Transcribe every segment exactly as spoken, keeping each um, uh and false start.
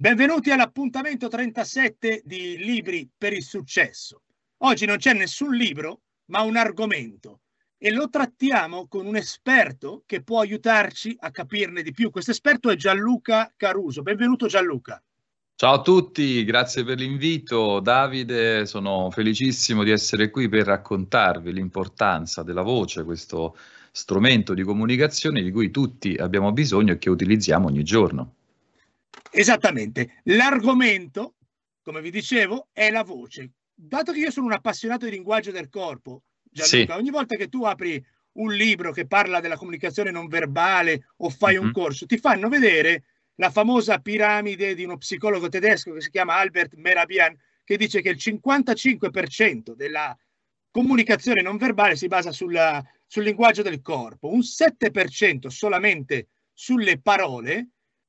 Benvenuti all'appuntamento trentasette di Libri per il Successo. Oggi non c'è nessun libro, ma un argomento, e lo trattiamo con un esperto che può aiutarci a capirne di più. Questo esperto è Gianluca Caruso. Benvenuto Gianluca. Ciao a tutti, grazie per l'invito Davide, sono felicissimo di essere qui per raccontarvi l'importanza della voce, questo strumento di comunicazione di cui tutti abbiamo bisogno e che utilizziamo ogni giorno. Esattamente, l'argomento, come vi dicevo, è la voce. Dato che io sono un appassionato di linguaggio del corpo, Gianluca, sì. Ogni volta che tu apri un libro che parla della comunicazione non verbale o fai mm-hmm. un corso, ti fanno vedere la famosa piramide di uno psicologo tedesco che si chiama Albert Mehrabian, che dice che il cinquantacinque per cento della comunicazione non verbale si basa sulla, sul linguaggio del corpo, un sette per cento solamente sulle parole,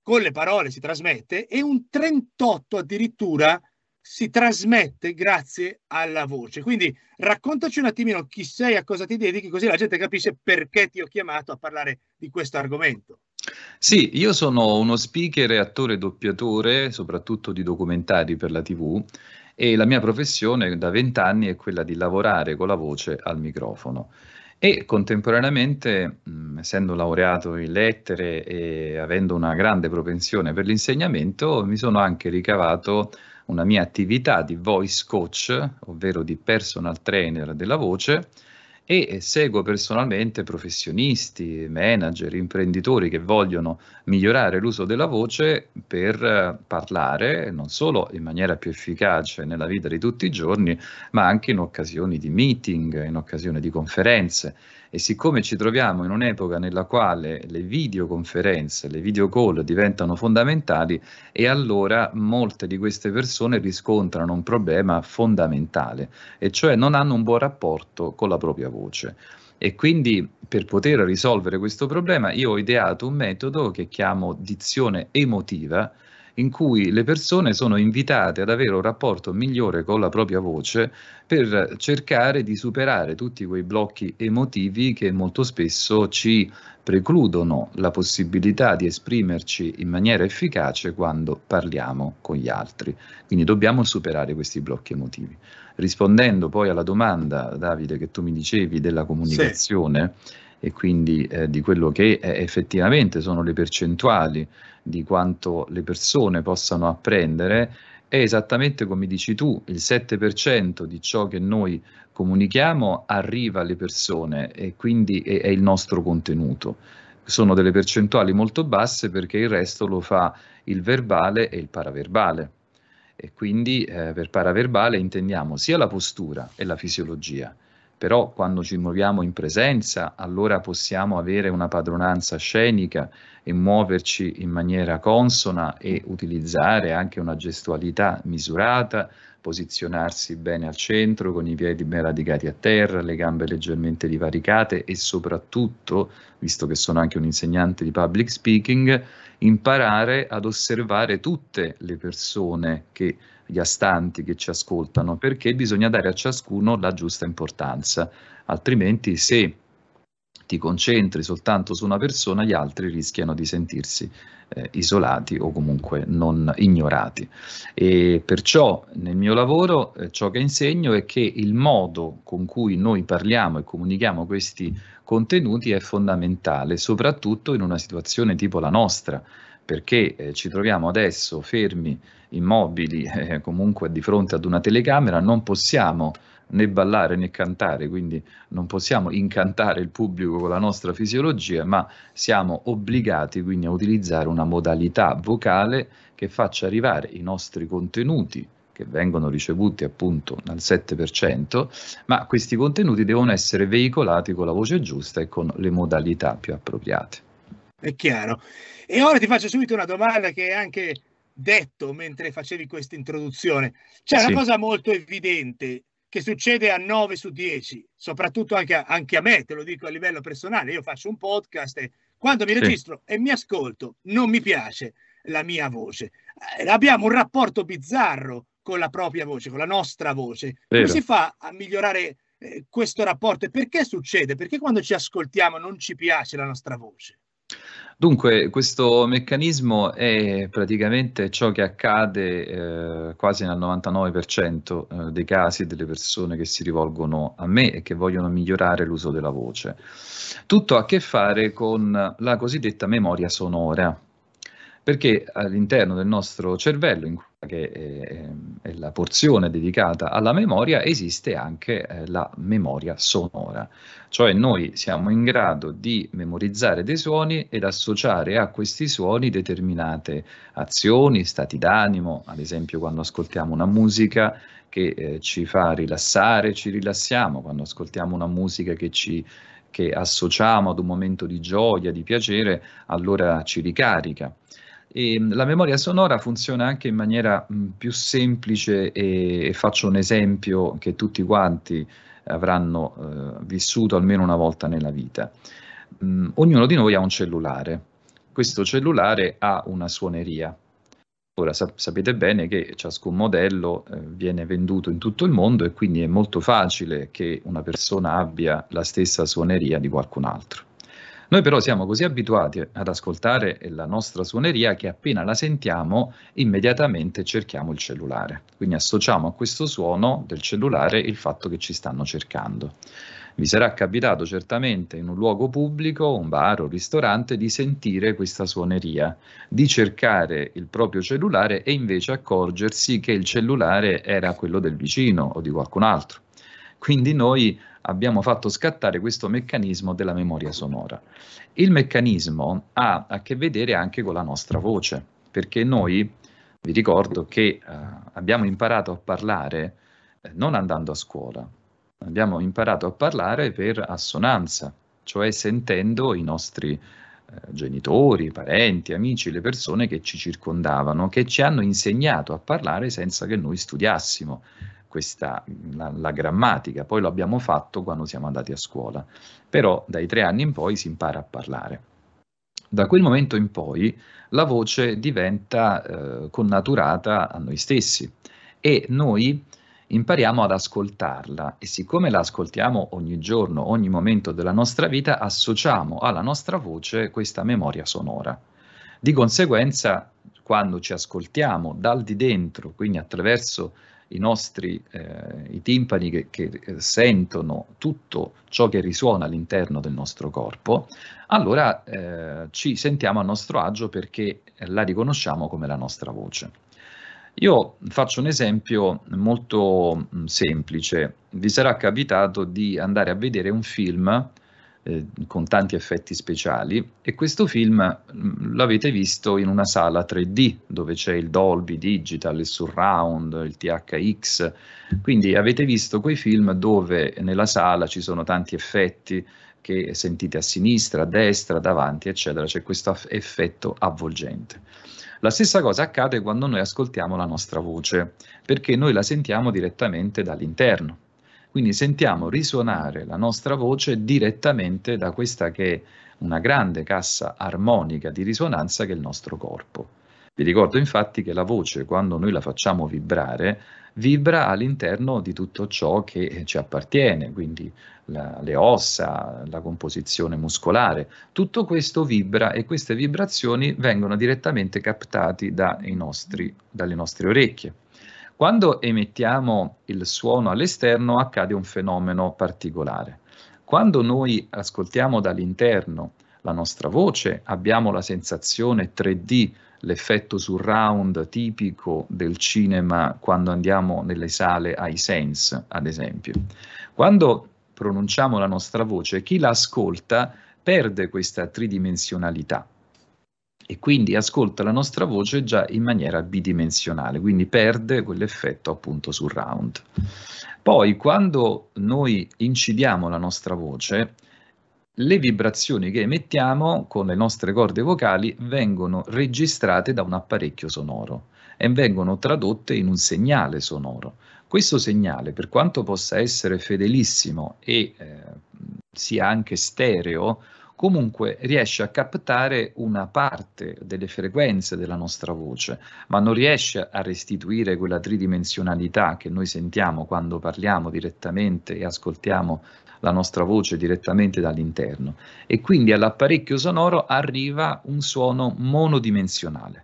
con le parole si trasmette, e un trentotto per cento addirittura si trasmette grazie alla voce. Quindi raccontaci un attimino chi sei, a cosa ti dedichi, così la gente capisce perché ti ho chiamato a parlare di questo argomento. Sì, io sono uno speaker e attore doppiatore, soprattutto di documentari per la tivù, e la mia professione da vent'anni è quella di lavorare con la voce al microfono. E contemporaneamente, mh, essendo laureato in lettere e avendo una grande propensione per l'insegnamento, mi sono anche ricavato una mia attività di voice coach, ovvero di personal trainer della voce, e seguo personalmente professionisti, manager, imprenditori che vogliono migliorare l'uso della voce per parlare non solo in maniera più efficace nella vita di tutti i giorni, ma anche in occasioni di meeting, in occasione di conferenze. E siccome ci troviamo in un'epoca nella quale le videoconferenze, le video call diventano fondamentali, e allora molte di queste persone riscontrano un problema fondamentale, e cioè non hanno un buon rapporto con la propria voce. Voce. E quindi per poter risolvere questo problema io ho ideato un metodo che chiamo dizione emotiva, in cui le persone sono invitate ad avere un rapporto migliore con la propria voce per cercare di superare tutti quei blocchi emotivi che molto spesso ci precludono la possibilità di esprimerci in maniera efficace quando parliamo con gli altri. Quindi dobbiamo superare questi blocchi emotivi. Rispondendo poi alla domanda, Davide, che tu mi dicevi della comunicazione, sì. e quindi eh, di quello che eh, effettivamente sono le percentuali di quanto le persone possano apprendere, è esattamente come dici tu, il sette per cento di ciò che noi comunichiamo arriva alle persone e quindi è, è il nostro contenuto. Sono delle percentuali molto basse perché il resto lo fa il verbale e il paraverbale. E quindi eh, per paraverbale intendiamo sia la postura e la fisiologia, però quando ci muoviamo in presenza allora possiamo avere una padronanza scenica e muoverci in maniera consona e utilizzare anche una gestualità misurata, posizionarsi bene al centro con i piedi ben radicati a terra, le gambe leggermente divaricate e soprattutto, visto che sono anche un insegnante di public speaking, imparare ad osservare tutte le persone che gli astanti che ci ascoltano, perché bisogna dare a ciascuno la giusta importanza, altrimenti se ti concentri soltanto su una persona gli altri rischiano di sentirsi eh, isolati o comunque non ignorati. E perciò nel mio lavoro eh, ciò che insegno è che il modo con cui noi parliamo e comunichiamo questi contenuti è fondamentale, soprattutto in una situazione tipo la nostra, perché eh, ci troviamo adesso fermi, immobili, eh, comunque di fronte ad una telecamera, non possiamo né ballare né cantare, quindi non possiamo incantare il pubblico con la nostra fisiologia, ma siamo obbligati quindi a utilizzare una modalità vocale che faccia arrivare i nostri contenuti, che vengono ricevuti appunto dal sette per cento, ma questi contenuti devono essere veicolati con la voce giusta e con le modalità più appropriate. È chiaro. E ora ti faccio subito una domanda che è anche detto mentre facevi questa introduzione. C'è sì. una cosa molto evidente che succede a nove su dieci, soprattutto anche a, anche a me, te lo dico a livello personale. Io faccio un podcast e quando mi sì. registro e mi ascolto non mi piace la mia voce. Eh, abbiamo un rapporto bizzarro con la propria voce, con la nostra voce. Vero. Come si fa a migliorare eh, questo rapporto? E perché succede? Perché quando ci ascoltiamo non ci piace la nostra voce? Dunque, questo meccanismo è praticamente ciò che accade eh, quasi nel novantanove per cento dei casi delle persone che si rivolgono a me e che vogliono migliorare l'uso della voce. Tutto ha a che fare con la cosiddetta memoria sonora, perché all'interno del nostro cervello, in che è, è la porzione dedicata alla memoria, esiste anche eh, la memoria sonora, cioè noi siamo in grado di memorizzare dei suoni ed associare a questi suoni determinate azioni, stati d'animo. Ad esempio, quando ascoltiamo una musica che eh, ci fa rilassare, ci rilassiamo; quando ascoltiamo una musica che ci che associamo ad un momento di gioia, di piacere, allora ci ricarica. E la memoria sonora funziona anche in maniera più semplice, e faccio un esempio che tutti quanti avranno eh, vissuto almeno una volta nella vita. Mm, ognuno di noi ha un cellulare. Questo cellulare ha una suoneria. Ora sap- sapete bene che ciascun modello eh, viene venduto in tutto il mondo, e quindi è molto facile che una persona abbia la stessa suoneria di qualcun altro. Noi però siamo così abituati ad ascoltare la nostra suoneria che appena la sentiamo immediatamente cerchiamo il cellulare. Quindi associamo a questo suono del cellulare il fatto che ci stanno cercando. Vi sarà capitato certamente in un luogo pubblico, un bar o un ristorante, di sentire questa suoneria, di cercare il proprio cellulare e invece accorgersi che il cellulare era quello del vicino o di qualcun altro. Quindi noi abbiamo fatto scattare questo meccanismo della memoria sonora. Il meccanismo ha a che vedere anche con la nostra voce, perché noi, vi ricordo che eh, abbiamo imparato a parlare eh, non andando a scuola, abbiamo imparato a parlare per assonanza, cioè sentendo i nostri eh, genitori, parenti, amici, le persone che ci circondavano, che ci hanno insegnato a parlare senza che noi studiassimo questa, la, la grammatica. Poi lo abbiamo fatto quando siamo andati a scuola, però dai tre anni in poi si impara a parlare. Da quel momento in poi la voce diventa eh, connaturata a noi stessi e noi impariamo ad ascoltarla, e siccome la ascoltiamo ogni giorno, ogni momento della nostra vita, associamo alla nostra voce questa memoria sonora. Di conseguenza, quando ci ascoltiamo dal di dentro, quindi attraverso i nostri eh, i timpani che, che sentono tutto ciò che risuona all'interno del nostro corpo, allora eh, ci sentiamo a nostro agio, perché la riconosciamo come la nostra voce. Io faccio un esempio molto mh, semplice. Vi sarà capitato di andare a vedere un film eh, con tanti effetti speciali, e questo film mh, l'avete visto in una sala tre D dove c'è il Dolby Digital, il Surround, il T H X, quindi avete visto quei film dove nella sala ci sono tanti effetti che sentite a sinistra, a destra, davanti, eccetera. C'è questo effetto avvolgente. La stessa cosa accade quando noi ascoltiamo la nostra voce, perché noi la sentiamo direttamente dall'interno. Quindi sentiamo risuonare la nostra voce direttamente da questa che è una grande cassa armonica di risonanza che è il nostro corpo. Vi ricordo infatti che la voce, quando noi la facciamo vibrare, vibra all'interno di tutto ciò che ci appartiene, quindi la, le ossa, la composizione muscolare. Tutto questo vibra, e queste vibrazioni vengono direttamente captate dai nostri, dalle nostre orecchie. Quando emettiamo il suono all'esterno accade un fenomeno particolare. Quando noi ascoltiamo dall'interno la nostra voce abbiamo la sensazione tre D, l'effetto surround tipico del cinema quando andiamo nelle sale iSense, ad esempio. Quando pronunciamo la nostra voce, chi la ascolta perde questa tridimensionalità e quindi ascolta la nostra voce già in maniera bidimensionale, quindi perde quell'effetto appunto surround. Poi quando noi incidiamo la nostra voce, le vibrazioni che emettiamo con le nostre corde vocali vengono registrate da un apparecchio sonoro e vengono tradotte in un segnale sonoro. Questo segnale, per quanto possa essere fedelissimo e eh, sia anche stereo, comunque riesce a captare una parte delle frequenze della nostra voce, ma non riesce a restituire quella tridimensionalità che noi sentiamo quando parliamo direttamente e ascoltiamo la nostra voce direttamente dall'interno, e quindi all'apparecchio sonoro arriva un suono monodimensionale.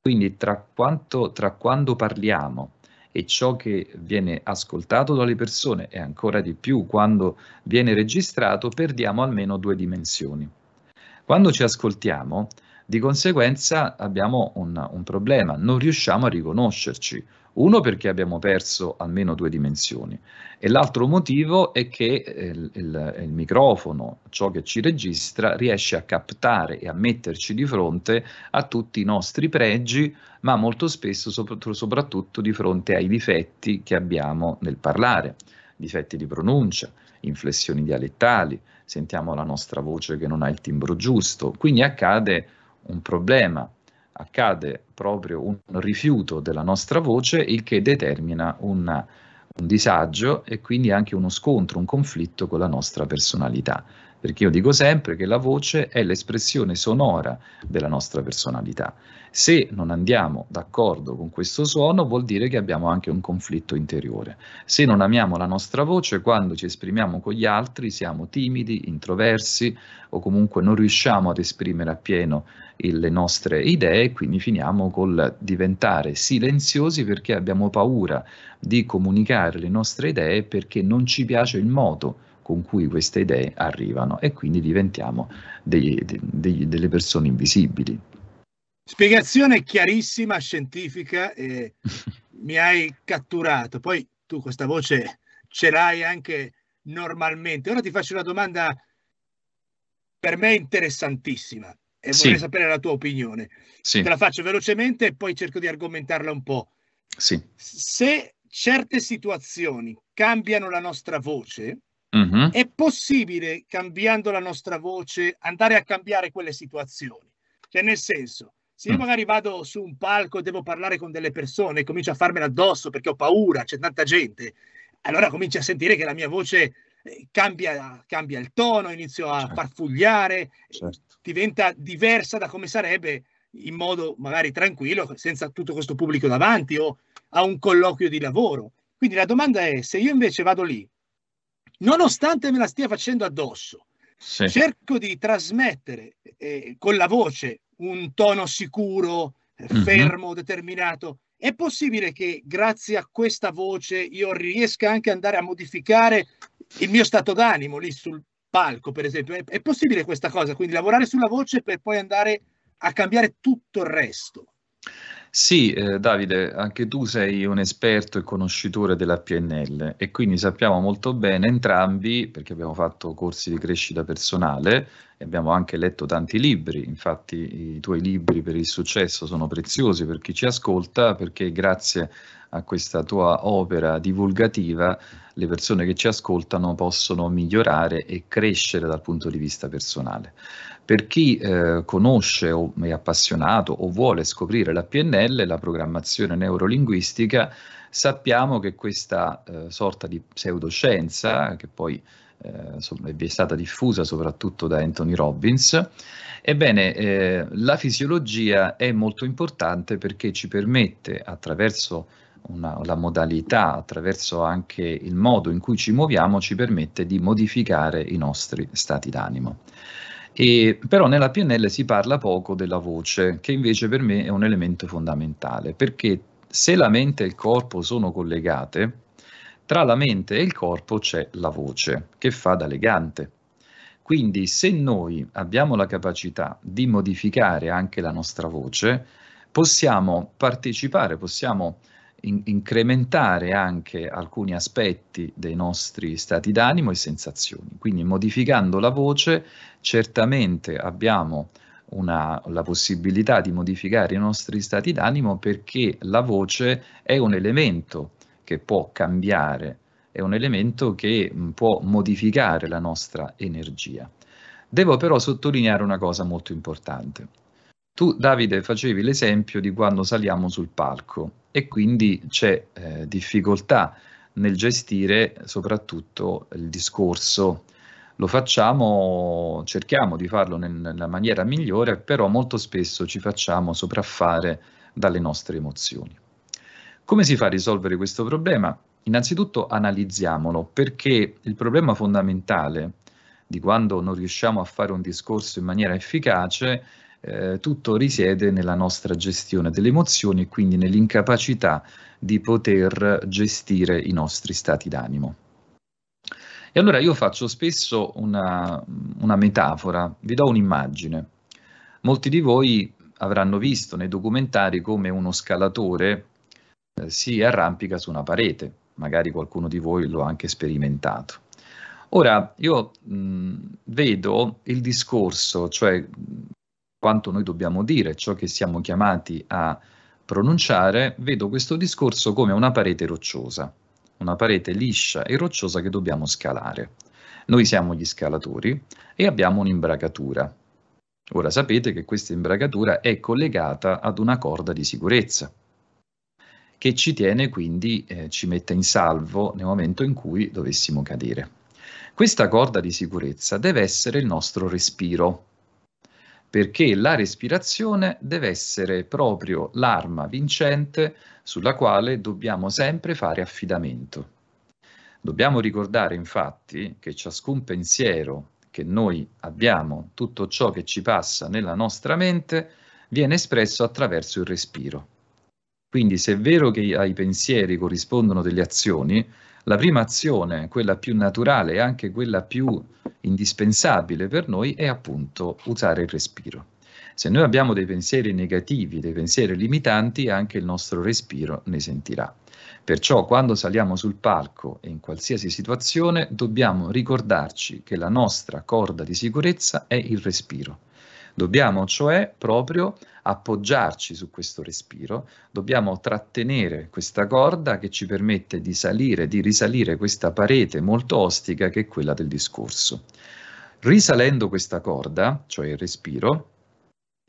Quindi tra, quanto, tra quando parliamo e ciò che viene ascoltato dalle persone, e ancora di più quando viene registrato, perdiamo almeno due dimensioni. Quando ci ascoltiamo, di conseguenza abbiamo un, un problema, non riusciamo a riconoscerci. Uno, perché abbiamo perso almeno due dimensioni, e l'altro motivo è che il, il, il microfono, ciò che ci registra, riesce a captare e a metterci di fronte a tutti i nostri pregi, ma molto spesso sopr- soprattutto di fronte ai difetti che abbiamo nel parlare, difetti di pronuncia, inflessioni dialettali, sentiamo la nostra voce che non ha il timbro giusto, quindi accade un problema. Accade proprio un rifiuto della nostra voce, il che determina una, un disagio e quindi anche uno scontro, un conflitto con la nostra personalità. Perché io dico sempre che la voce è l'espressione sonora della nostra personalità. Se non andiamo d'accordo con questo suono, vuol dire che abbiamo anche un conflitto interiore. Se non amiamo la nostra voce, quando ci esprimiamo con gli altri, siamo timidi, introversi, o comunque non riusciamo ad esprimere appieno le nostre idee, quindi finiamo col diventare silenziosi perché abbiamo paura di comunicare le nostre idee, perché non ci piace il modo con cui queste idee arrivano, e quindi diventiamo dei, dei, delle persone invisibili. Spiegazione chiarissima, scientifica, e mi hai catturato. Poi tu questa voce ce l'hai anche normalmente. Ora ti faccio una domanda per me interessantissima e vorrei sì. sapere la tua opinione. Sì. Te la faccio velocemente e poi cerco di argomentarla un po'. Sì. Se certe situazioni cambiano la nostra voce, Mm-hmm. è possibile, cambiando la nostra voce, andare a cambiare quelle situazioni? Cioè, nel senso, se io mm. magari vado su un palco e devo parlare con delle persone e comincio a farmela addosso perché ho paura, c'è tanta gente, allora comincio a sentire che la mia voce cambia, cambia il tono, inizio a certo. farfugliare, certo. diventa diversa da come sarebbe in modo magari tranquillo, senza tutto questo pubblico davanti o a un colloquio di lavoro. Quindi la domanda è, se io invece vado lì, nonostante me la stia facendo addosso, sì. cerco di trasmettere eh, con la voce un tono sicuro, mm-hmm. fermo, determinato, è possibile che grazie a questa voce io riesca anche ad andare a modificare il mio stato d'animo lì sul palco, per esempio? È, è possibile questa cosa? Quindi lavorare sulla voce per poi andare a cambiare tutto il resto? Sì, eh, Davide, anche tu sei un esperto e conoscitore della P N L e quindi sappiamo molto bene entrambi, perché abbiamo fatto corsi di crescita personale e abbiamo anche letto tanti libri. Infatti i tuoi libri per il successo sono preziosi per chi ci ascolta, perché grazie a questa tua opera divulgativa le persone che ci ascoltano possono migliorare e crescere dal punto di vista personale. Per chi eh, conosce o è appassionato o vuole scoprire la P N L, la programmazione neurolinguistica, sappiamo che questa eh, sorta di pseudoscienza, che poi eh, è stata diffusa soprattutto da Anthony Robbins, ebbene eh, la fisiologia è molto importante perché ci permette, attraverso Una, la modalità, attraverso anche il modo in cui ci muoviamo, ci permette di modificare i nostri stati d'animo. E, però nella P N L si parla poco della voce, che invece per me è un elemento fondamentale, perché se la mente e il corpo sono collegate, tra la mente e il corpo c'è la voce, che fa da legante. Quindi se noi abbiamo la capacità di modificare anche la nostra voce, possiamo partecipare, possiamo incrementare anche alcuni aspetti dei nostri stati d'animo e sensazioni. Quindi modificando la voce certamente abbiamo una, la possibilità di modificare i nostri stati d'animo, perché la voce è un elemento che può cambiare, è un elemento che può modificare la nostra energia. Devo però sottolineare una cosa molto importante. Tu, Davide, facevi l'esempio di quando saliamo sul palco e quindi c'è eh, difficoltà nel gestire soprattutto il discorso, lo facciamo, cerchiamo di farlo nella maniera migliore, però molto spesso ci facciamo sopraffare dalle nostre emozioni. Come si fa a risolvere questo problema? Innanzitutto analizziamolo, perché il problema fondamentale di quando non riusciamo a fare un discorso in maniera efficace, eh, tutto risiede nella nostra gestione delle emozioni e quindi nell'incapacità di poter gestire i nostri stati d'animo. E allora io faccio spesso una, una metafora, vi do un'immagine. Molti di voi avranno visto nei documentari come uno scalatore eh, si arrampica su una parete, magari qualcuno di voi lo ha anche sperimentato. Ora, io mh, vedo il discorso, cioè quanto noi dobbiamo dire, ciò che siamo chiamati a pronunciare, vedo questo discorso come una parete rocciosa, una parete liscia e rocciosa che dobbiamo scalare. Noi siamo gli scalatori e abbiamo un'imbragatura. Ora sapete che questa imbragatura è collegata ad una corda di sicurezza, che ci tiene quindi, eh, ci mette in salvo nel momento in cui dovessimo cadere. Questa corda di sicurezza deve essere il nostro respiro, perché la respirazione deve essere proprio l'arma vincente sulla quale dobbiamo sempre fare affidamento. Dobbiamo ricordare infatti che ciascun pensiero che noi abbiamo, tutto ciò che ci passa nella nostra mente, viene espresso attraverso il respiro. Quindi se è vero che ai pensieri corrispondono delle azioni, la prima azione, quella più naturale e anche quella più indispensabile per noi, è appunto usare il respiro. Se noi abbiamo dei pensieri negativi, dei pensieri limitanti, anche il nostro respiro ne sentirà. Perciò quando saliamo sul palco e in qualsiasi situazione dobbiamo ricordarci che la nostra corda di sicurezza è il respiro. Dobbiamo cioè proprio appoggiarci su questo respiro, dobbiamo trattenere questa corda che ci permette di salire, di risalire questa parete molto ostica che è quella del discorso. Risalendo questa corda, cioè il respiro,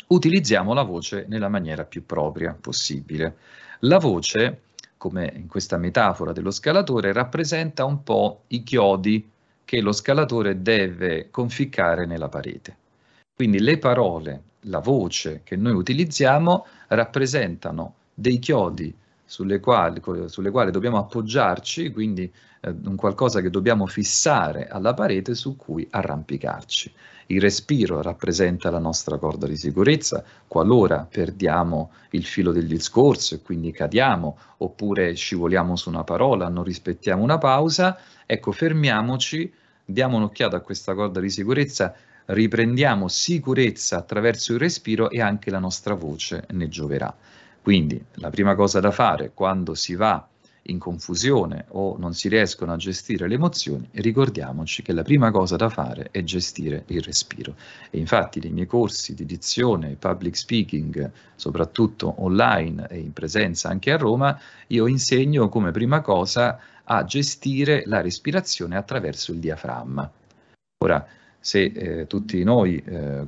utilizziamo la voce nella maniera più propria possibile. La voce, come in questa metafora dello scalatore, rappresenta un po' i chiodi che lo scalatore deve conficcare nella parete. Quindi le parole, la voce che noi utilizziamo rappresentano dei chiodi sulle quali, sulle quali dobbiamo appoggiarci, quindi eh, un qualcosa che dobbiamo fissare alla parete su cui arrampicarci. Il respiro rappresenta la nostra corda di sicurezza, qualora perdiamo il filo del discorso e quindi cadiamo, oppure scivoliamo su una parola, non rispettiamo una pausa, ecco fermiamoci, diamo un'occhiata a questa corda di sicurezza, riprendiamo sicurezza attraverso il respiro e anche la nostra voce ne gioverà. Quindi la prima cosa da fare quando si va in confusione o non si riescono a gestire le emozioni, ricordiamoci che la prima cosa da fare è gestire il respiro. E infatti nei miei corsi di dizione, public speaking, soprattutto online e in presenza anche a Roma, io insegno come prima cosa a gestire la respirazione attraverso il diaframma. Ora, se eh, tutti noi eh,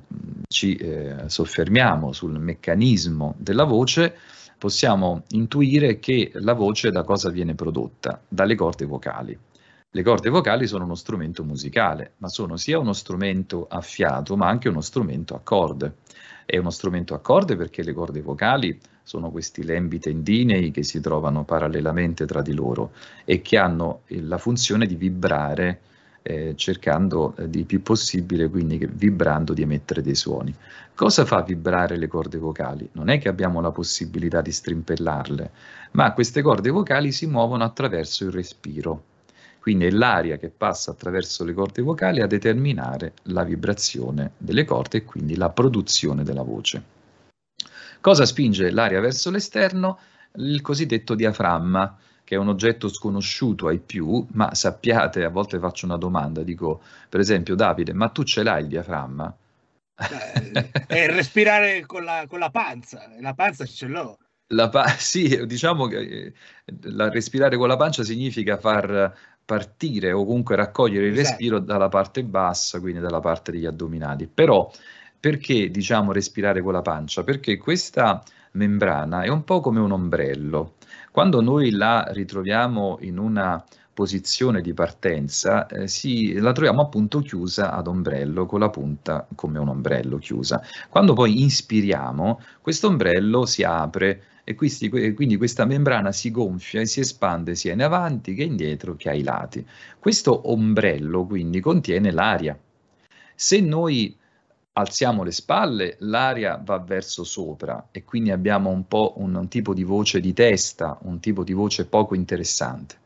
ci eh, soffermiamo sul meccanismo della voce, possiamo intuire che la voce da cosa viene prodotta? Dalle corde vocali. Le corde vocali sono uno strumento musicale, ma sono sia uno strumento a fiato, ma anche uno strumento a corde. È uno strumento a corde perché le corde vocali sono questi lembi tendinei che si trovano parallelamente tra di loro e che hanno la funzione di vibrare, Eh, cercando eh, di più possibile, quindi che, vibrando, di emettere dei suoni. Cosa fa vibrare le corde vocali? Non è che abbiamo la possibilità di strimpellarle, ma queste corde vocali si muovono attraverso il respiro. Quindi è l'aria che passa attraverso le corde vocali a determinare la vibrazione delle corde e quindi la produzione della voce. Cosa spinge l'aria verso l'esterno? Il cosiddetto diaframma, che è un oggetto sconosciuto ai più, ma sappiate, a volte faccio una domanda, dico per esempio Davide, ma tu ce l'hai il diaframma? Beh, è respirare con la, con la panza, la panza ce l'ho. La pa sì, diciamo che la, respirare con la pancia significa far partire o comunque raccogliere il esatto. respiro dalla parte bassa, quindi dalla parte degli addominali. Però perché diciamo respirare con la pancia? Perché questa membrana è un po' come un ombrello. Quando noi la ritroviamo in una posizione di partenza eh, si, la troviamo appunto chiusa ad ombrello, con la punta come un ombrello chiusa. Quando poi inspiriamo, questo ombrello si apre e questi, quindi questa membrana si gonfia e si espande sia in avanti che indietro che ai lati. Questo ombrello quindi contiene l'aria. Se noi alziamo le spalle, l'aria va verso sopra e quindi abbiamo un po' un, un tipo di voce di testa, un tipo di voce poco interessante.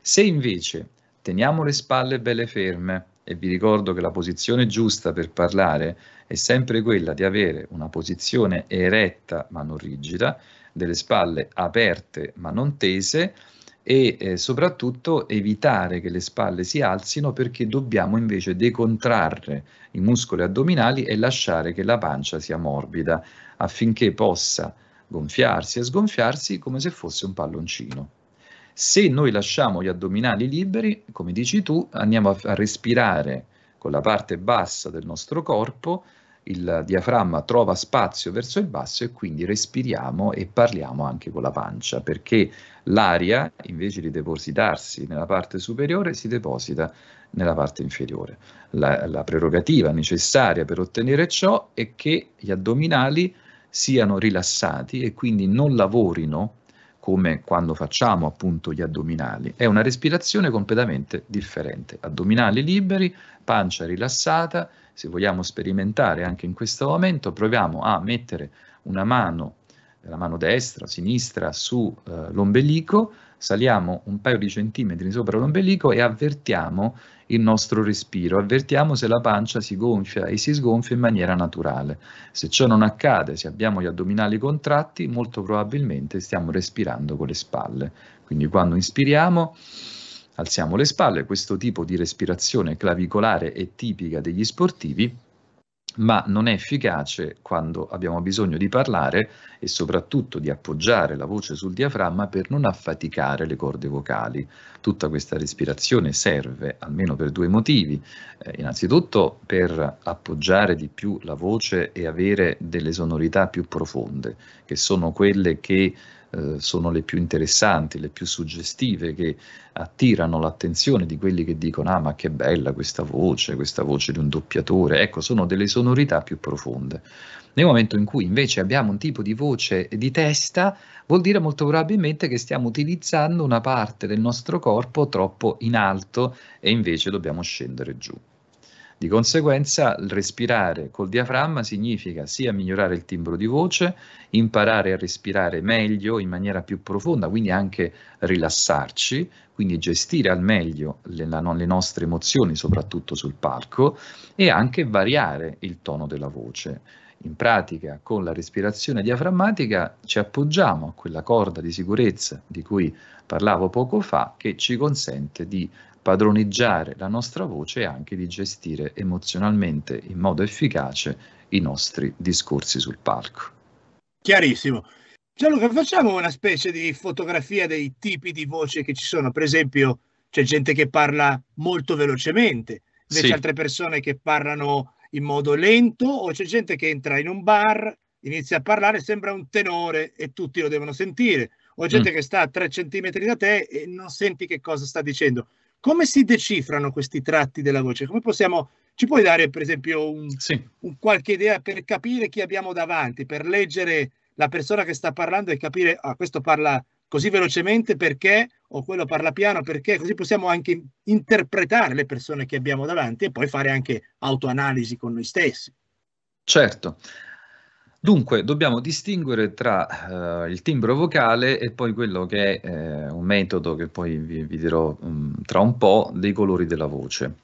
Se invece teniamo le spalle belle ferme, e vi ricordo che la posizione giusta per parlare è sempre quella di avere una posizione eretta ma non rigida, delle spalle aperte ma non tese, e eh, soprattutto evitare che le spalle si alzino, perché dobbiamo invece decontrarre i muscoli addominali e lasciare che la pancia sia morbida affinché possa gonfiarsi e sgonfiarsi come se fosse un palloncino. Se noi lasciamo gli addominali liberi, come dici tu, andiamo a, a respirare con la parte bassa del nostro corpo, il diaframma trova spazio verso il basso e quindi respiriamo e parliamo anche con la pancia, perché l'aria invece di depositarsi nella parte superiore si deposita nella parte inferiore. La, la prerogativa necessaria per ottenere ciò è che gli addominali siano rilassati e quindi non lavorino come quando facciamo appunto gli addominali. È una respirazione completamente differente. Addominali liberi, pancia rilassata. Se vogliamo sperimentare anche in questo momento, proviamo a mettere una mano, la mano destra o sinistra, sull'ombelico, eh, saliamo un paio di centimetri sopra l'ombelico e avvertiamo il nostro respiro, avvertiamo se la pancia si gonfia e si sgonfia in maniera naturale. Se ciò non accade, se abbiamo gli addominali contratti, molto probabilmente stiamo respirando con le spalle. Quindi quando inspiriamo, alziamo le spalle. Questo tipo di respirazione clavicolare è tipica degli sportivi, ma non è efficace quando abbiamo bisogno di parlare e soprattutto di appoggiare la voce sul diaframma per non affaticare le corde vocali. Tutta questa respirazione serve almeno per due motivi. Eh, innanzitutto per appoggiare di più la voce e avere delle sonorità più profonde, che sono quelle che sono le più interessanti, le più suggestive, che attirano l'attenzione di quelli che dicono: ah, ma che bella questa voce, questa voce di un doppiatore. Ecco, sono delle sonorità più profonde. Nel momento in cui invece abbiamo un tipo di voce di testa, vuol dire molto probabilmente che stiamo utilizzando una parte del nostro corpo troppo in alto e invece dobbiamo scendere giù. Di conseguenza, il respirare col diaframma significa sia migliorare il timbro di voce, imparare a respirare meglio, in maniera più profonda, quindi anche rilassarci, quindi gestire al meglio le, la, le nostre emozioni, soprattutto sul palco, e anche variare il tono della voce. In pratica, con la respirazione diaframmatica ci appoggiamo a quella corda di sicurezza di cui parlavo poco fa, che ci consente di padroneggiare la nostra voce e anche di gestire emozionalmente in modo efficace i nostri discorsi sul palco. Chiarissimo. Gianluca, facciamo una specie di fotografia dei tipi di voce che ci sono. Per esempio, c'è gente che parla molto velocemente, invece sì. Altre persone che parlano in modo lento, o c'è gente che entra in un bar, inizia a parlare, sembra un tenore e tutti lo devono sentire, o gente mm. che sta a tre centimetri da te e non senti che cosa sta dicendo. Come si decifrano questi tratti della voce? Come possiamo, ci puoi dare per esempio un, sì. un qualche idea per capire chi abbiamo davanti, per leggere la persona che sta parlando e capire: ah, questo parla così velocemente perché, o quello parla piano perché? Così possiamo anche interpretare le persone che abbiamo davanti e poi fare anche autoanalisi con noi stessi. Certo. Dunque, dobbiamo distinguere tra eh, il timbro vocale e poi quello che è eh, un metodo che poi vi, vi dirò um, tra un po', dei colori della voce.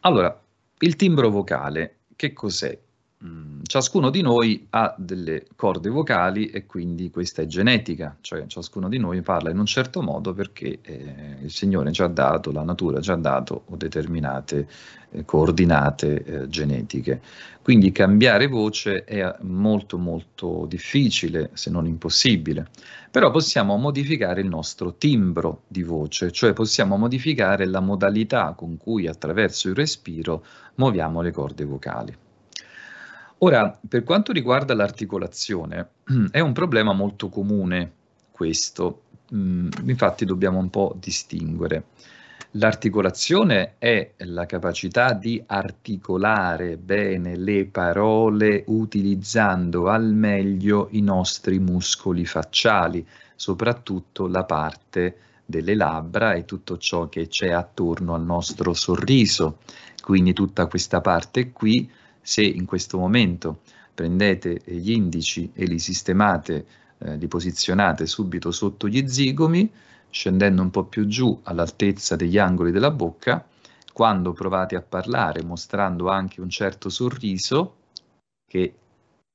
Allora, il timbro vocale, che cos'è? Mm, ciascuno di noi ha delle corde vocali e quindi questa è genetica, cioè ciascuno di noi parla in un certo modo perché eh, il Signore ci ha dato, la natura ci ha dato determinate coordinate eh, genetiche. Quindi cambiare voce è molto molto difficile, se non impossibile, però possiamo modificare il nostro timbro di voce, cioè possiamo modificare la modalità con cui attraverso il respiro muoviamo le corde vocali. Ora, per quanto riguarda l'articolazione, è un problema molto comune questo, infatti dobbiamo un po' distinguere. L'articolazione è la capacità di articolare bene le parole utilizzando al meglio i nostri muscoli facciali, soprattutto la parte delle labbra e tutto ciò che c'è attorno al nostro sorriso. Quindi tutta questa parte qui, se in questo momento prendete gli indici e li sistemate, eh, li posizionate subito sotto gli zigomi, scendendo un po' più giù all'altezza degli angoli della bocca, quando provate a parlare mostrando anche un certo sorriso, che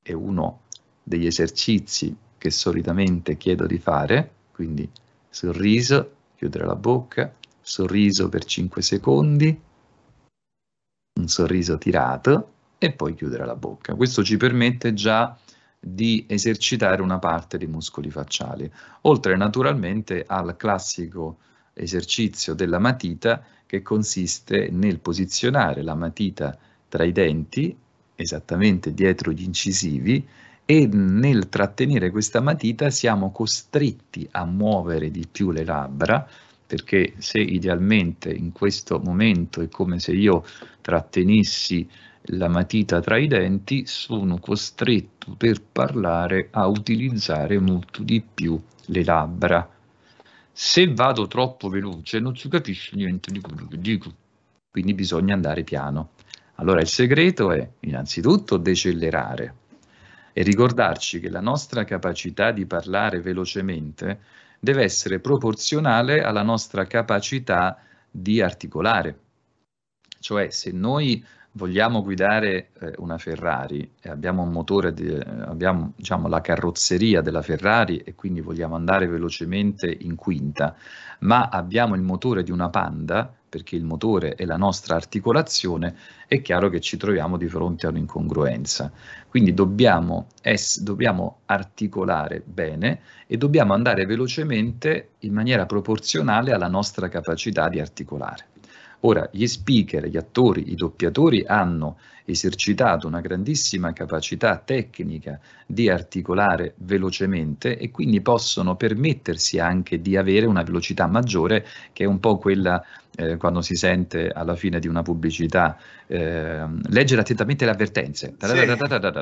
è uno degli esercizi che solitamente chiedo di fare, quindi sorriso, chiudere la bocca, sorriso per cinque secondi, un sorriso tirato e poi chiudere la bocca. Questo ci permette già di esercitare una parte dei muscoli facciali, oltre naturalmente al classico esercizio della matita, che consiste nel posizionare la matita tra i denti, esattamente dietro gli incisivi, e nel trattenere questa matita siamo costretti a muovere di più le labbra, perché se idealmente in questo momento è come se io trattenissi la matita tra i denti, sono costretto per parlare a utilizzare molto di più le labbra. Se vado troppo veloce non si capisce niente di quello che dico, quindi bisogna andare piano. Allora il segreto è innanzitutto decelerare e ricordarci che la nostra capacità di parlare velocemente deve essere proporzionale alla nostra capacità di articolare. Cioè, se noi vogliamo guidare una Ferrari e abbiamo un motore, di, abbiamo diciamo, la carrozzeria della Ferrari e quindi vogliamo andare velocemente in quinta, ma abbiamo il motore di una Panda, perché il motore è la nostra articolazione, è chiaro che ci troviamo di fronte a un'incongruenza. Quindi dobbiamo, es, dobbiamo articolare bene e dobbiamo andare velocemente in maniera proporzionale alla nostra capacità di articolare. Ora, gli speaker, gli attori, i doppiatori hanno esercitato una grandissima capacità tecnica di articolare velocemente e quindi possono permettersi anche di avere una velocità maggiore, che è un po' quella eh, quando si sente alla fine di una pubblicità eh, leggere attentamente le avvertenze. Sì,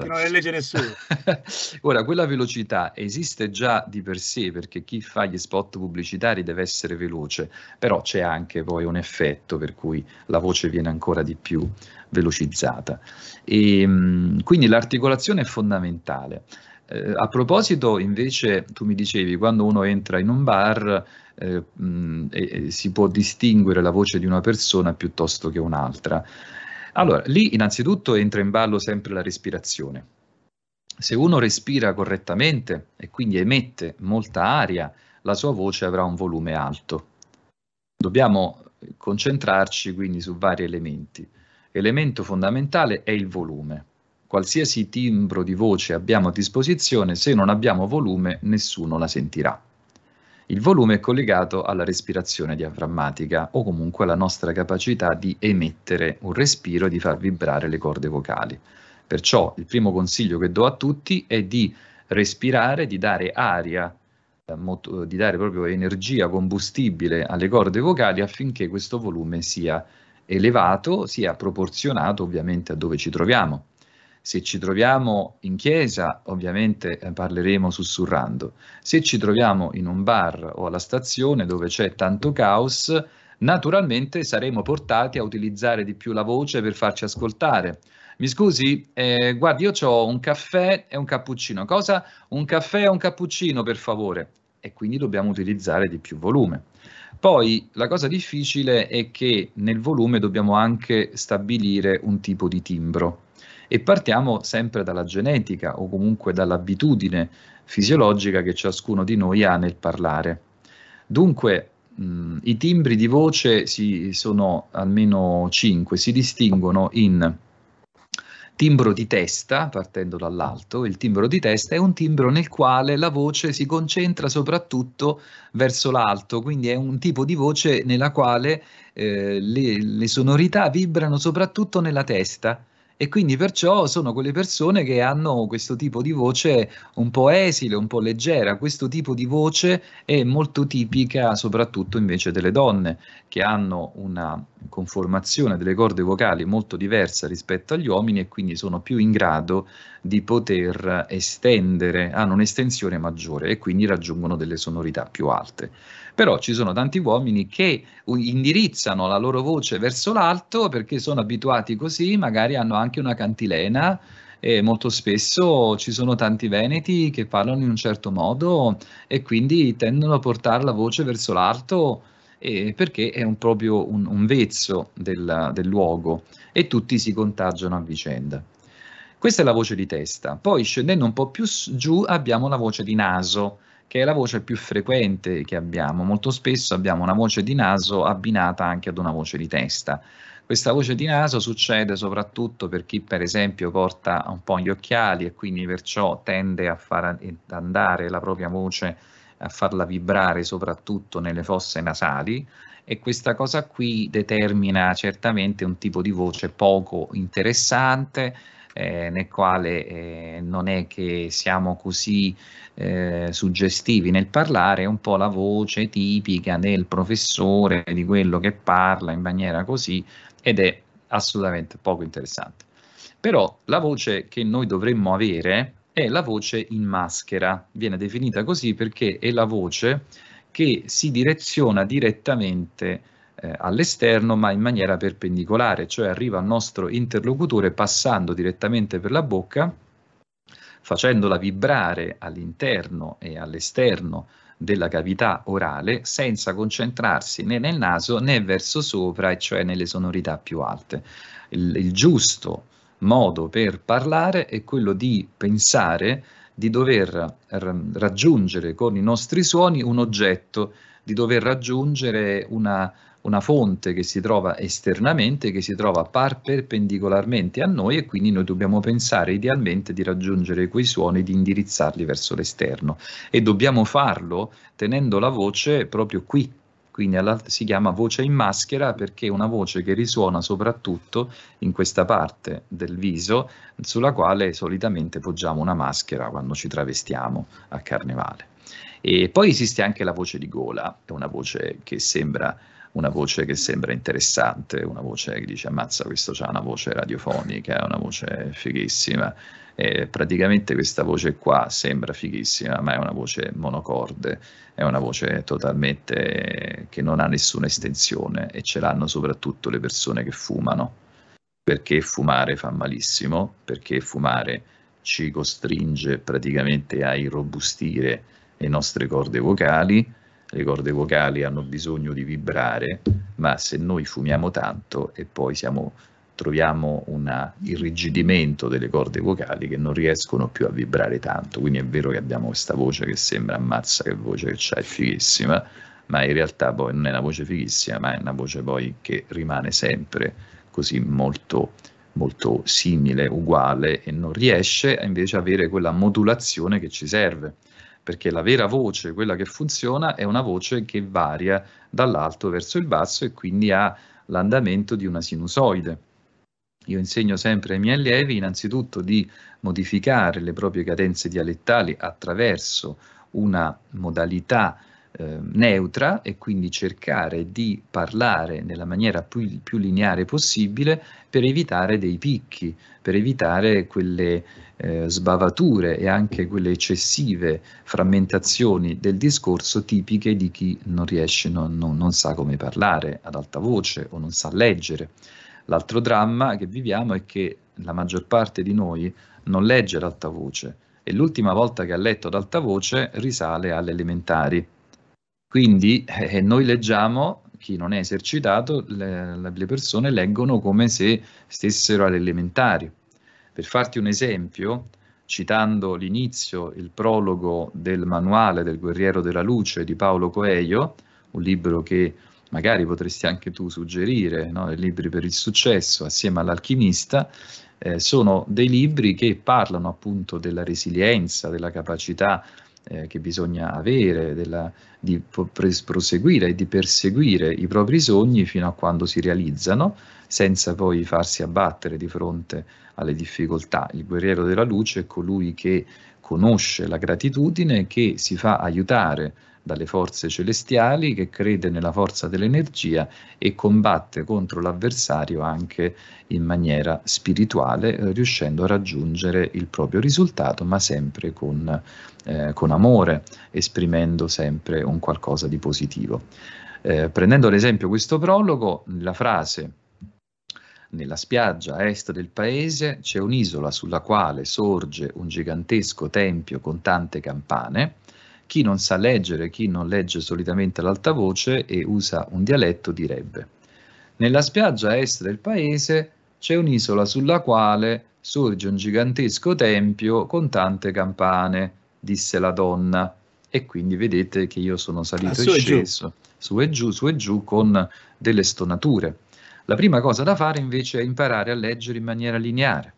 non le legge nessuno. Ora, quella velocità esiste già di per sé, perché chi fa gli spot pubblicitari deve essere veloce, però c'è anche poi un effetto per cui la voce viene ancora di più velocizzata. E, quindi l'articolazione è fondamentale. Eh, a proposito, invece, tu mi dicevi, quando uno entra in un bar eh, mh, eh, si può distinguere la voce di una persona piuttosto che un'altra. Allora, lì innanzitutto entra in ballo sempre la respirazione. Se uno respira correttamente e quindi emette molta aria, la sua voce avrà un volume alto. Dobbiamo concentrarci quindi su vari elementi. Elemento fondamentale è il volume. Qualsiasi timbro di voce abbiamo a disposizione, se non abbiamo volume nessuno la sentirà. Il volume è collegato alla respirazione diaframmatica, o comunque alla nostra capacità di emettere un respiro e di far vibrare le corde vocali. Perciò il primo consiglio che do a tutti è di respirare, di dare aria, di dare proprio energia, combustibile alle corde vocali, affinché questo volume sia elevato, sia proporzionato ovviamente a dove ci troviamo. Se ci troviamo in chiesa ovviamente parleremo sussurrando, se ci troviamo in un bar o alla stazione dove c'è tanto caos, naturalmente saremo portati a utilizzare di più la voce per farci ascoltare. Mi scusi, eh, guardi, io ho un caffè e un cappuccino. Cosa? Un caffè e un cappuccino, per favore. E quindi dobbiamo utilizzare di più volume. Poi la cosa difficile è che nel volume dobbiamo anche stabilire un tipo di timbro, e partiamo sempre dalla genetica, o comunque dall'abitudine fisiologica che ciascuno di noi ha nel parlare. Dunque mh, i timbri di voce si, sono almeno cinque, si distinguono in timbro di testa, partendo dall'alto. Il timbro di testa è un timbro nel quale la voce si concentra soprattutto verso l'alto, quindi è un tipo di voce nella quale eh, le, le sonorità vibrano soprattutto nella testa, e quindi perciò sono quelle persone che hanno questo tipo di voce un po' esile, un po' leggera. Questo tipo di voce è molto tipica soprattutto invece delle donne, che hanno una conformazione delle corde vocali molto diversa rispetto agli uomini e quindi sono più in grado di poter estendere, hanno un'estensione maggiore e quindi raggiungono delle sonorità più alte. Però ci sono tanti uomini che indirizzano la loro voce verso l'alto perché sono abituati così, magari hanno anche una cantilena e molto spesso ci sono tanti veneti che parlano in un certo modo e quindi tendono a portare la voce verso l'alto e perché è un proprio un, un vezzo del, del luogo e tutti si contagiano a vicenda. Questa è la voce di testa. Poi scendendo un po' più giù abbiamo la voce di naso, che è la voce più frequente che abbiamo. Molto spesso abbiamo una voce di naso abbinata anche ad una voce di testa. Questa voce di naso succede soprattutto per chi per esempio porta un po' gli occhiali e quindi perciò tende a far andare la propria voce, a farla vibrare soprattutto nelle fosse nasali, e questa cosa qui determina certamente un tipo di voce poco interessante, Eh, nel quale eh, non è che siamo così eh, suggestivi nel parlare. È un po' la voce tipica del professore, di quello che parla in maniera così, ed è assolutamente poco interessante. Però la voce che noi dovremmo avere è la voce in maschera, viene definita così perché è la voce che si direziona direttamente all'esterno ma in maniera perpendicolare, cioè arriva al nostro interlocutore passando direttamente per la bocca, facendola vibrare all'interno e all'esterno della cavità orale senza concentrarsi né nel naso né verso sopra, e cioè nelle sonorità più alte. Il, il giusto modo per parlare è quello di pensare di dover raggiungere con i nostri suoni un oggetto, di dover raggiungere una una fonte che si trova esternamente, che si trova par perpendicolarmente a noi, e quindi noi dobbiamo pensare idealmente di raggiungere quei suoni, di indirizzarli verso l'esterno, e dobbiamo farlo tenendo la voce proprio qui, quindi si chiama voce in maschera perché è una voce che risuona soprattutto in questa parte del viso sulla quale solitamente poggiamo una maschera quando ci travestiamo a carnevale. E poi esiste anche la voce di gola, è una voce che sembra una voce che sembra interessante, una voce che dice ammazza, questo c'ha una voce radiofonica, una voce fighissima, e praticamente questa voce qua sembra fighissima ma è una voce monocorde, è una voce totalmente che non ha nessuna estensione, e ce l'hanno soprattutto le persone che fumano, perché fumare fa malissimo, perché fumare ci costringe praticamente a irrobustire le nostre corde vocali. Le corde vocali hanno bisogno di vibrare, ma se noi fumiamo tanto e poi siamo, troviamo un irrigidimento delle corde vocali che non riescono più a vibrare tanto, quindi è vero che abbiamo questa voce che sembra ammazza che voce che c'è, è fighissima, ma in realtà poi non è una voce fighissima, ma è una voce poi che rimane sempre così molto, molto simile, uguale, e non riesce a invece avere quella modulazione che ci serve. Perché la vera voce, quella che funziona, è una voce che varia dall'alto verso il basso e quindi ha l'andamento di una sinusoide. Io insegno sempre ai miei allievi innanzitutto di modificare le proprie cadenze dialettali attraverso una modalità eh, neutra, e quindi cercare di parlare nella maniera più, più lineare possibile per evitare dei picchi, per evitare quelle Eh, sbavature e anche quelle eccessive frammentazioni del discorso tipiche di chi non riesce, non, non, non sa come parlare ad alta voce o non sa leggere. L'altro dramma che viviamo è che la maggior parte di noi non legge ad alta voce, e l'ultima volta che ha letto ad alta voce risale alle elementari. Quindi eh, noi leggiamo, chi non è esercitato, le, le persone leggono come se stessero alle elementari. Per farti un esempio, citando l'inizio, il prologo del manuale del Guerriero della Luce di Paolo Coelho, un libro che magari potresti anche tu suggerire, no? I libri per il successo assieme all'Alchimista, eh, sono dei libri che parlano appunto della resilienza, della capacità eh, che bisogna avere, della, di proseguire e di perseguire i propri sogni fino a quando si realizzano, senza poi farsi abbattere di fronte alle difficoltà. Il guerriero della luce è colui che conosce la gratitudine, che si fa aiutare dalle forze celestiali, che crede nella forza dell'energia e combatte contro l'avversario anche in maniera spirituale, eh, riuscendo a raggiungere il proprio risultato, ma sempre con, eh, con amore, esprimendo sempre un qualcosa di positivo. Eh, prendendo ad esempio questo prologo, la frase: nella spiaggia a est del paese c'è un'isola sulla quale sorge un gigantesco tempio con tante campane. Chi non sa leggere, chi non legge solitamente l'altavoce e usa un dialetto, direbbe: nella spiaggia a est del paese c'è un'isola sulla quale sorge un gigantesco tempio con tante campane, disse la donna. E quindi vedete che io sono salito e sceso, su e giù, su e giù, con delle stonature. La prima cosa da fare invece è imparare a leggere in maniera lineare.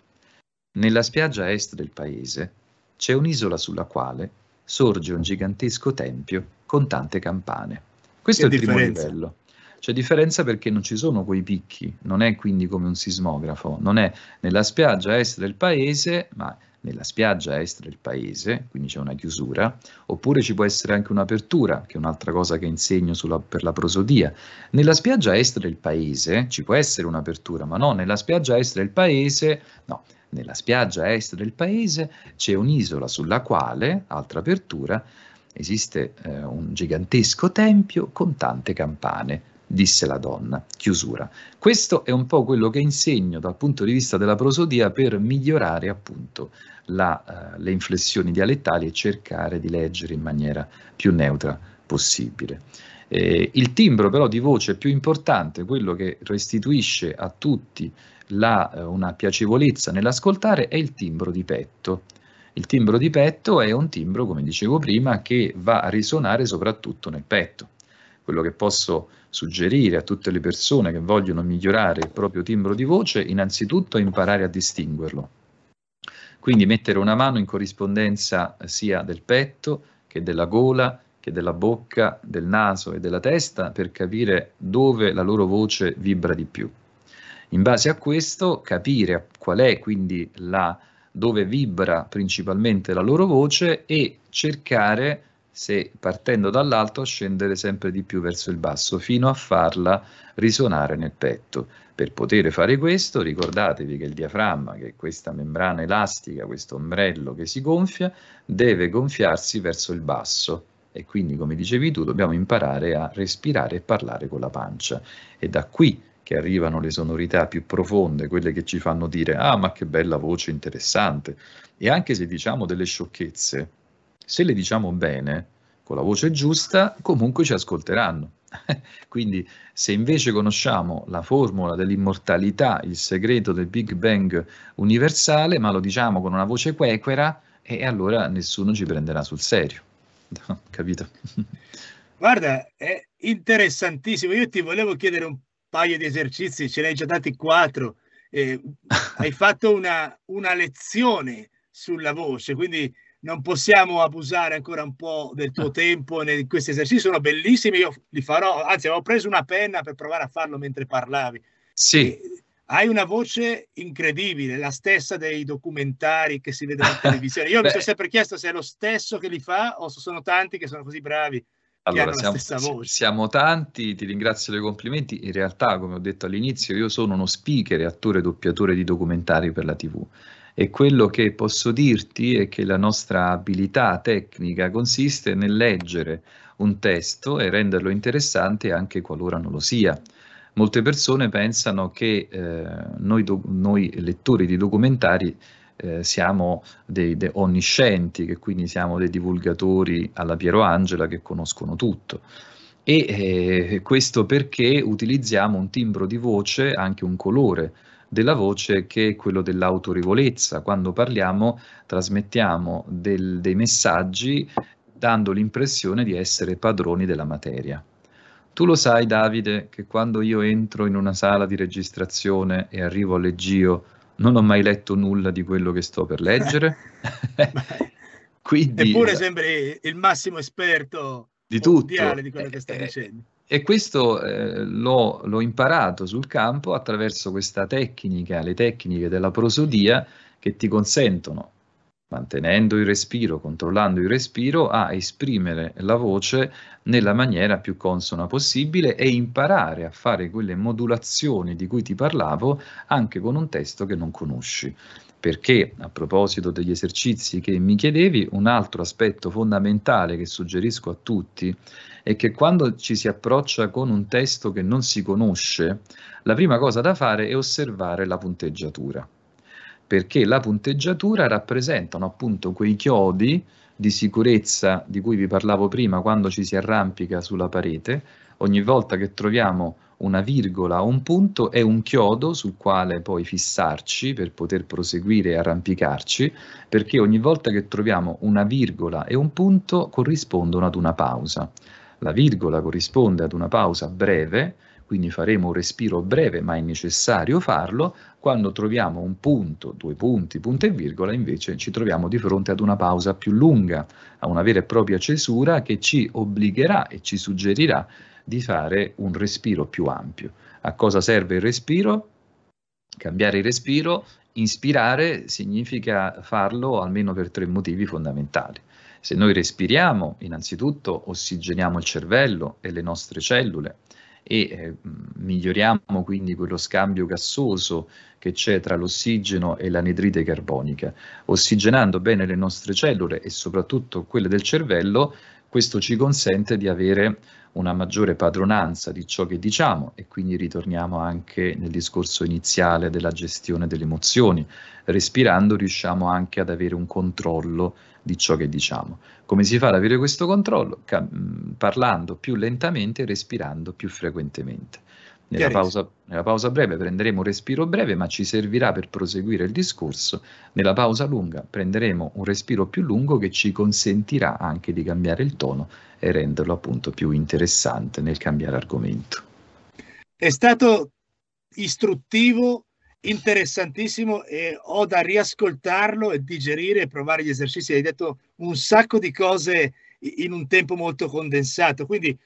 Nella spiaggia a est del paese c'è un'isola sulla quale sorge un gigantesco tempio con tante campane. Questo che è il primo livello. C'è differenza perché non ci sono quei picchi, non è quindi come un sismografo, non è nella spiaggia a est del paese, ma nella spiaggia a est del paese, quindi c'è una chiusura, oppure ci può essere anche un'apertura, che è un'altra cosa che insegno sulla, per la prosodia. Nella spiaggia a est del paese ci può essere un'apertura, ma no, nella spiaggia a est del paese, no. Nella spiaggia a est del paese c'è un'isola sulla quale, altra apertura, esiste eh, un gigantesco tempio con tante campane, disse la donna, chiusura. Questo è un po' quello che insegno dal punto di vista della prosodia per migliorare appunto la, eh, le inflessioni dialettali e cercare di leggere in maniera più neutra possibile. Eh, il timbro però di voce più importante, quello che restituisce a tutti La, una piacevolezza nell'ascoltare, è il timbro di petto. Il timbro di petto è un timbro, come dicevo prima, che va a risuonare soprattutto nel petto. Quello che posso suggerire a tutte le persone che vogliono migliorare il proprio timbro di voce, innanzitutto è imparare a distinguerlo. Quindi mettere una mano in corrispondenza sia del petto che della gola, che della bocca, del naso e della testa, per capire dove la loro voce vibra di più. In base a questo capire qual è quindi la, dove vibra principalmente la loro voce, e cercare, se partendo dall'alto, a scendere sempre di più verso il basso fino a farla risuonare nel petto. Per poter fare questo, ricordatevi che il diaframma, che è questa membrana elastica, questo ombrello che si gonfia, deve gonfiarsi verso il basso. E quindi, come dicevi tu, dobbiamo imparare a respirare e parlare con la pancia. E da qui che arrivano le sonorità più profonde, quelle che ci fanno dire: ah, ma che bella voce, interessante. E anche se diciamo delle sciocchezze, se le diciamo bene, con la voce giusta, comunque ci ascolteranno. Quindi se invece conosciamo la formula dell'immortalità, il segreto del Big Bang universale, ma lo diciamo con una voce quequera, e allora nessuno ci prenderà sul serio. Capito? Guarda, è interessantissimo. Io ti volevo chiedere un paio di esercizi, ce ne hai già dati quattro, eh, hai fatto una, una lezione sulla voce, quindi non possiamo abusare ancora un po' del tuo tempo. Nei, questi esercizi sono bellissimi, io li farò, anzi avevo preso una penna per provare a farlo mentre parlavi. Sì. Eh, hai una voce incredibile, la stessa dei documentari che si vedono in televisione. Io Beh. mi sono sempre chiesto se è lo stesso che li fa o se sono tanti che sono così bravi. Allora, siamo, siamo tanti, ti ringrazio dei complimenti. In realtà, come ho detto all'inizio, io sono uno speaker e attore doppiatore di documentari per la tivù, e quello che posso dirti è che la nostra abilità tecnica consiste nel leggere un testo e renderlo interessante anche qualora non lo sia. Molte persone pensano che eh, noi, noi lettori di documentari Eh, siamo dei, dei onniscienti, che quindi siamo dei divulgatori alla Piero Angela che conoscono tutto, e eh, questo perché utilizziamo un timbro di voce, anche un colore della voce, che è quello dell'autorevolezza. Quando parliamo trasmettiamo del, dei messaggi dando l'impressione di essere padroni della materia. Tu lo sai, Davide, che quando io entro in una sala di registrazione e arrivo al leggio, non ho mai letto nulla di quello che sto per leggere. Quindi, eppure sembri il massimo esperto di tutto, di quello che stai dicendo. E questo eh, l'ho, l'ho imparato sul campo attraverso questa tecnica, le tecniche della prosodia che ti consentono, mantenendo il respiro, controllando il respiro, a esprimere la voce nella maniera più consona possibile e imparare a fare quelle modulazioni di cui ti parlavo anche con un testo che non conosci. Perché, a proposito degli esercizi che mi chiedevi, un altro aspetto fondamentale che suggerisco a tutti è che quando ci si approccia con un testo che non si conosce, la prima cosa da fare è osservare la punteggiatura, perché la punteggiatura rappresentano appunto quei chiodi di sicurezza di cui vi parlavo prima quando ci si arrampica sulla parete. Ogni volta che troviamo una virgola o un punto è un chiodo sul quale poi fissarci per poter proseguire e arrampicarci, perché ogni volta che troviamo una virgola e un punto corrispondono ad una pausa. La virgola corrisponde ad una pausa breve, quindi faremo un respiro breve, ma è necessario farlo. Quando troviamo un punto, due punti, punto e virgola, invece ci troviamo di fronte ad una pausa più lunga, a una vera e propria cesura che ci obbligherà e ci suggerirà di fare un respiro più ampio. A cosa serve il respiro? Cambiare il respiro, inspirare significa farlo almeno per tre motivi fondamentali. Se noi respiriamo, innanzitutto ossigeniamo il cervello e le nostre cellule, e eh, miglioriamo quindi quello scambio gassoso che c'è tra l'ossigeno e l'anidride carbonica. Ossigenando bene le nostre cellule e soprattutto quelle del cervello, questo ci consente di avere una maggiore padronanza di ciò che diciamo, e quindi ritorniamo anche nel discorso iniziale della gestione delle emozioni. Respirando riusciamo anche ad avere un controllo di ciò che diciamo. Come si fa ad avere questo controllo? Parlando più lentamente e respirando più frequentemente. Nella pausa, nella pausa breve prenderemo un respiro breve, ma ci servirà per proseguire il discorso. Nella pausa lunga prenderemo un respiro più lungo che ci consentirà anche di cambiare il tono e renderlo appunto più interessante nel cambiare argomento. È stato istruttivo, interessantissimo, e ho da riascoltarlo e digerire e provare gli esercizi. Hai detto un sacco di cose in un tempo molto condensato, quindi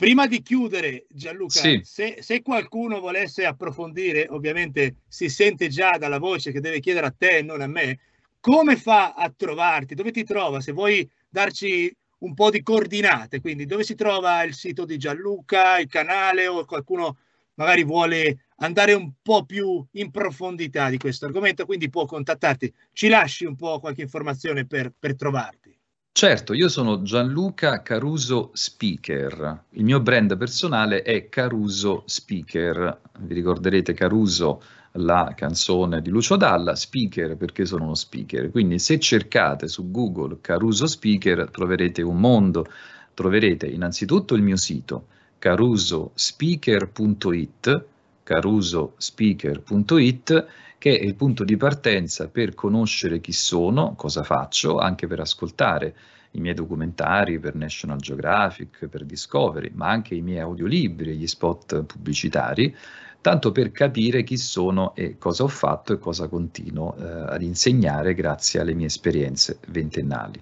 prima di chiudere, Gianluca, sì. se, se qualcuno volesse approfondire, ovviamente si sente già dalla voce che deve chiedere a te e non a me, come fa a trovarti? Dove ti trova? Se vuoi darci un po' di coordinate, quindi dove si trova il sito di Gianluca, il canale, o qualcuno magari vuole andare un po' più in profondità di questo argomento, quindi può contattarti. Ci lasci un po' qualche informazione per, per trovarti. Certo, io sono Gianluca Caruso Speaker, il mio brand personale è Caruso Speaker, vi ricorderete Caruso, la canzone di Lucio Dalla, speaker perché sono uno speaker, quindi se cercate su Google Caruso Speaker troverete un mondo, troverete innanzitutto il mio sito carusospeaker punto it, carusospeaker punto it, che è il punto di partenza per conoscere chi sono, cosa faccio, anche per ascoltare i miei documentari per National Geographic, per Discovery, ma anche i miei audiolibri e gli spot pubblicitari, tanto per capire chi sono e cosa ho fatto e cosa continuo eh, ad insegnare grazie alle mie esperienze ventennali.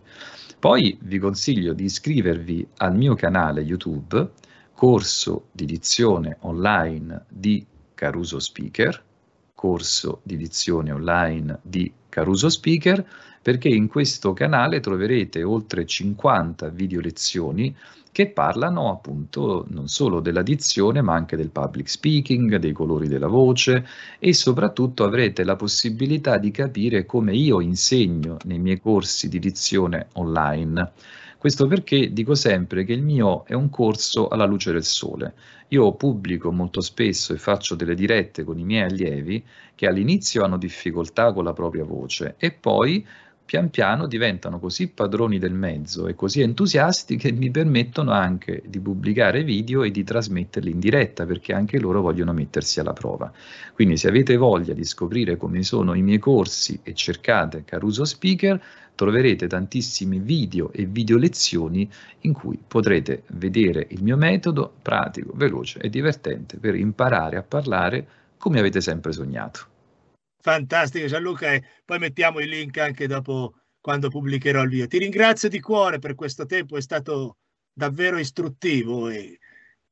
Poi vi consiglio di iscrivervi al mio canale YouTube, corso di dizione online di Caruso Speaker, corso di dizione online di Caruso Speaker, perché in questo canale troverete oltre cinquanta video lezioni che parlano appunto non solo della dizione ma anche del public speaking, dei colori della voce, e soprattutto avrete la possibilità di capire come io insegno nei miei corsi di dizione online. Questo perché dico sempre che il mio è un corso alla luce del sole. Io pubblico molto spesso e faccio delle dirette con i miei allievi che all'inizio hanno difficoltà con la propria voce e poi pian piano diventano così padroni del mezzo e così entusiasti che mi permettono anche di pubblicare video e di trasmetterli in diretta, perché anche loro vogliono mettersi alla prova. Quindi se avete voglia di scoprire come sono i miei corsi e cercate Caruso Speaker, troverete tantissimi video e video lezioni in cui potrete vedere il mio metodo pratico, veloce e divertente per imparare a parlare come avete sempre sognato. Fantastico Gianluca, e poi mettiamo il link anche dopo quando pubblicherò il video. Ti ringrazio di cuore per questo tempo, è stato davvero istruttivo e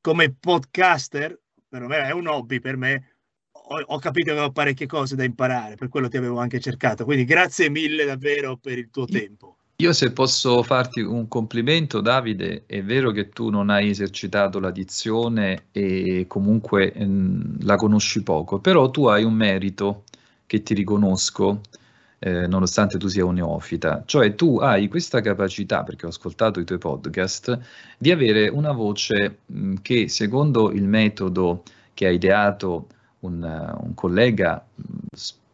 come podcaster, per me è un hobby, per me ho, ho capito che avevo parecchie cose da imparare, per quello ti avevo anche cercato, quindi grazie mille davvero per il tuo tempo. Io se posso farti un complimento, Davide, è vero che tu non hai esercitato la dizione e comunque mh, la conosci poco, però tu hai un merito che ti riconosco, eh, nonostante tu sia un neofita, cioè tu hai questa capacità, perché ho ascoltato i tuoi podcast, di avere una voce mh, che secondo il metodo che ha ideato un, un collega mh,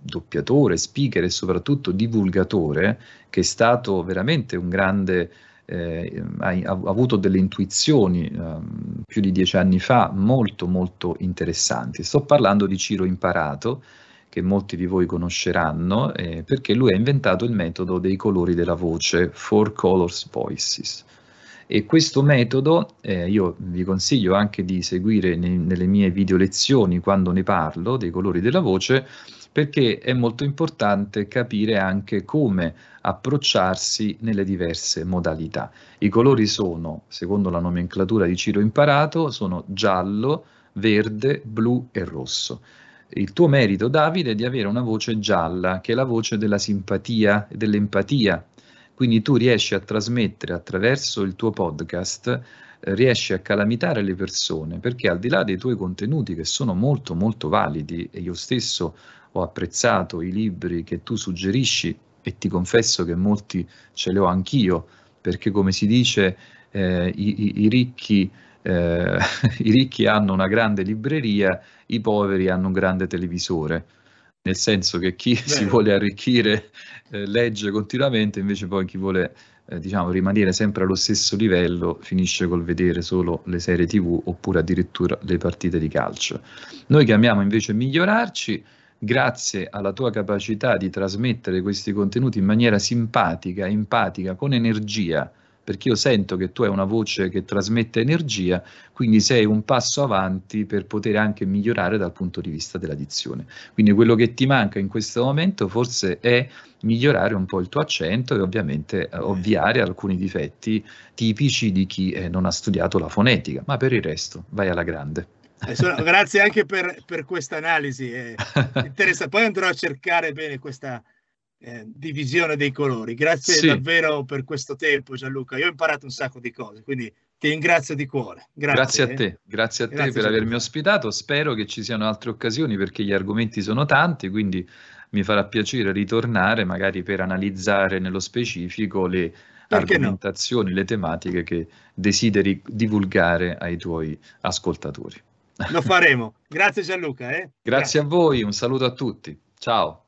doppiatore, speaker e soprattutto divulgatore, che è stato veramente un grande, eh, ha, ha avuto delle intuizioni eh, più di dieci anni fa molto molto interessanti. Sto parlando di Ciro Imparato, che molti di voi conosceranno, eh, perché lui ha inventato il metodo dei colori della voce, Four Colors Voices. E questo metodo eh, io vi consiglio anche di seguire nei, nelle mie video lezioni quando ne parlo, dei colori della voce, perché è molto importante capire anche come approcciarsi nelle diverse modalità. I colori sono, secondo la nomenclatura di Ciro Imparato, sono giallo, verde, blu e rosso. Il tuo merito, Davide, è di avere una voce gialla, che è la voce della simpatia e dell'empatia. Quindi tu riesci a trasmettere attraverso il tuo podcast, riesci a calamitare le persone, perché al di là dei tuoi contenuti, che sono molto molto validi, e io stesso ho apprezzato i libri che tu suggerisci e ti confesso che molti ce li ho anch'io, perché come si dice eh, i, i, i, ricchi, eh, i ricchi hanno una grande libreria, i poveri hanno un grande televisore, nel senso che chi Beh. si vuole arricchire eh, legge continuamente, invece poi chi vuole eh, diciamo, rimanere sempre allo stesso livello finisce col vedere solo le serie tivù oppure addirittura le partite di calcio. Noi che amiamo invece migliorarci, grazie alla tua capacità di trasmettere questi contenuti in maniera simpatica, empatica, con energia, perché io sento che tu hai una voce che trasmette energia, quindi sei un passo avanti per poter anche migliorare dal punto di vista della dizione. Quindi quello che ti manca in questo momento forse è migliorare un po' il tuo accento e ovviamente ovviare alcuni difetti tipici di chi non ha studiato la fonetica, ma per il resto vai alla grande. Grazie anche per, per questa analisi, eh, interessa. Poi andrò a cercare bene questa eh, divisione dei colori. Grazie sì. davvero per questo tempo, Gianluca, io ho imparato un sacco di cose, quindi ti ringrazio di cuore. Grazie, grazie a te, grazie a grazie te per Gianluca. Avermi ospitato, spero che ci siano altre occasioni perché gli argomenti sono tanti, quindi mi farà piacere ritornare magari per analizzare nello specifico le Perché argomentazioni, no? le tematiche che desideri divulgare ai tuoi ascoltatori. Lo faremo. Grazie Gianluca. Eh? Grazie, Grazie a voi, un saluto a tutti. Ciao.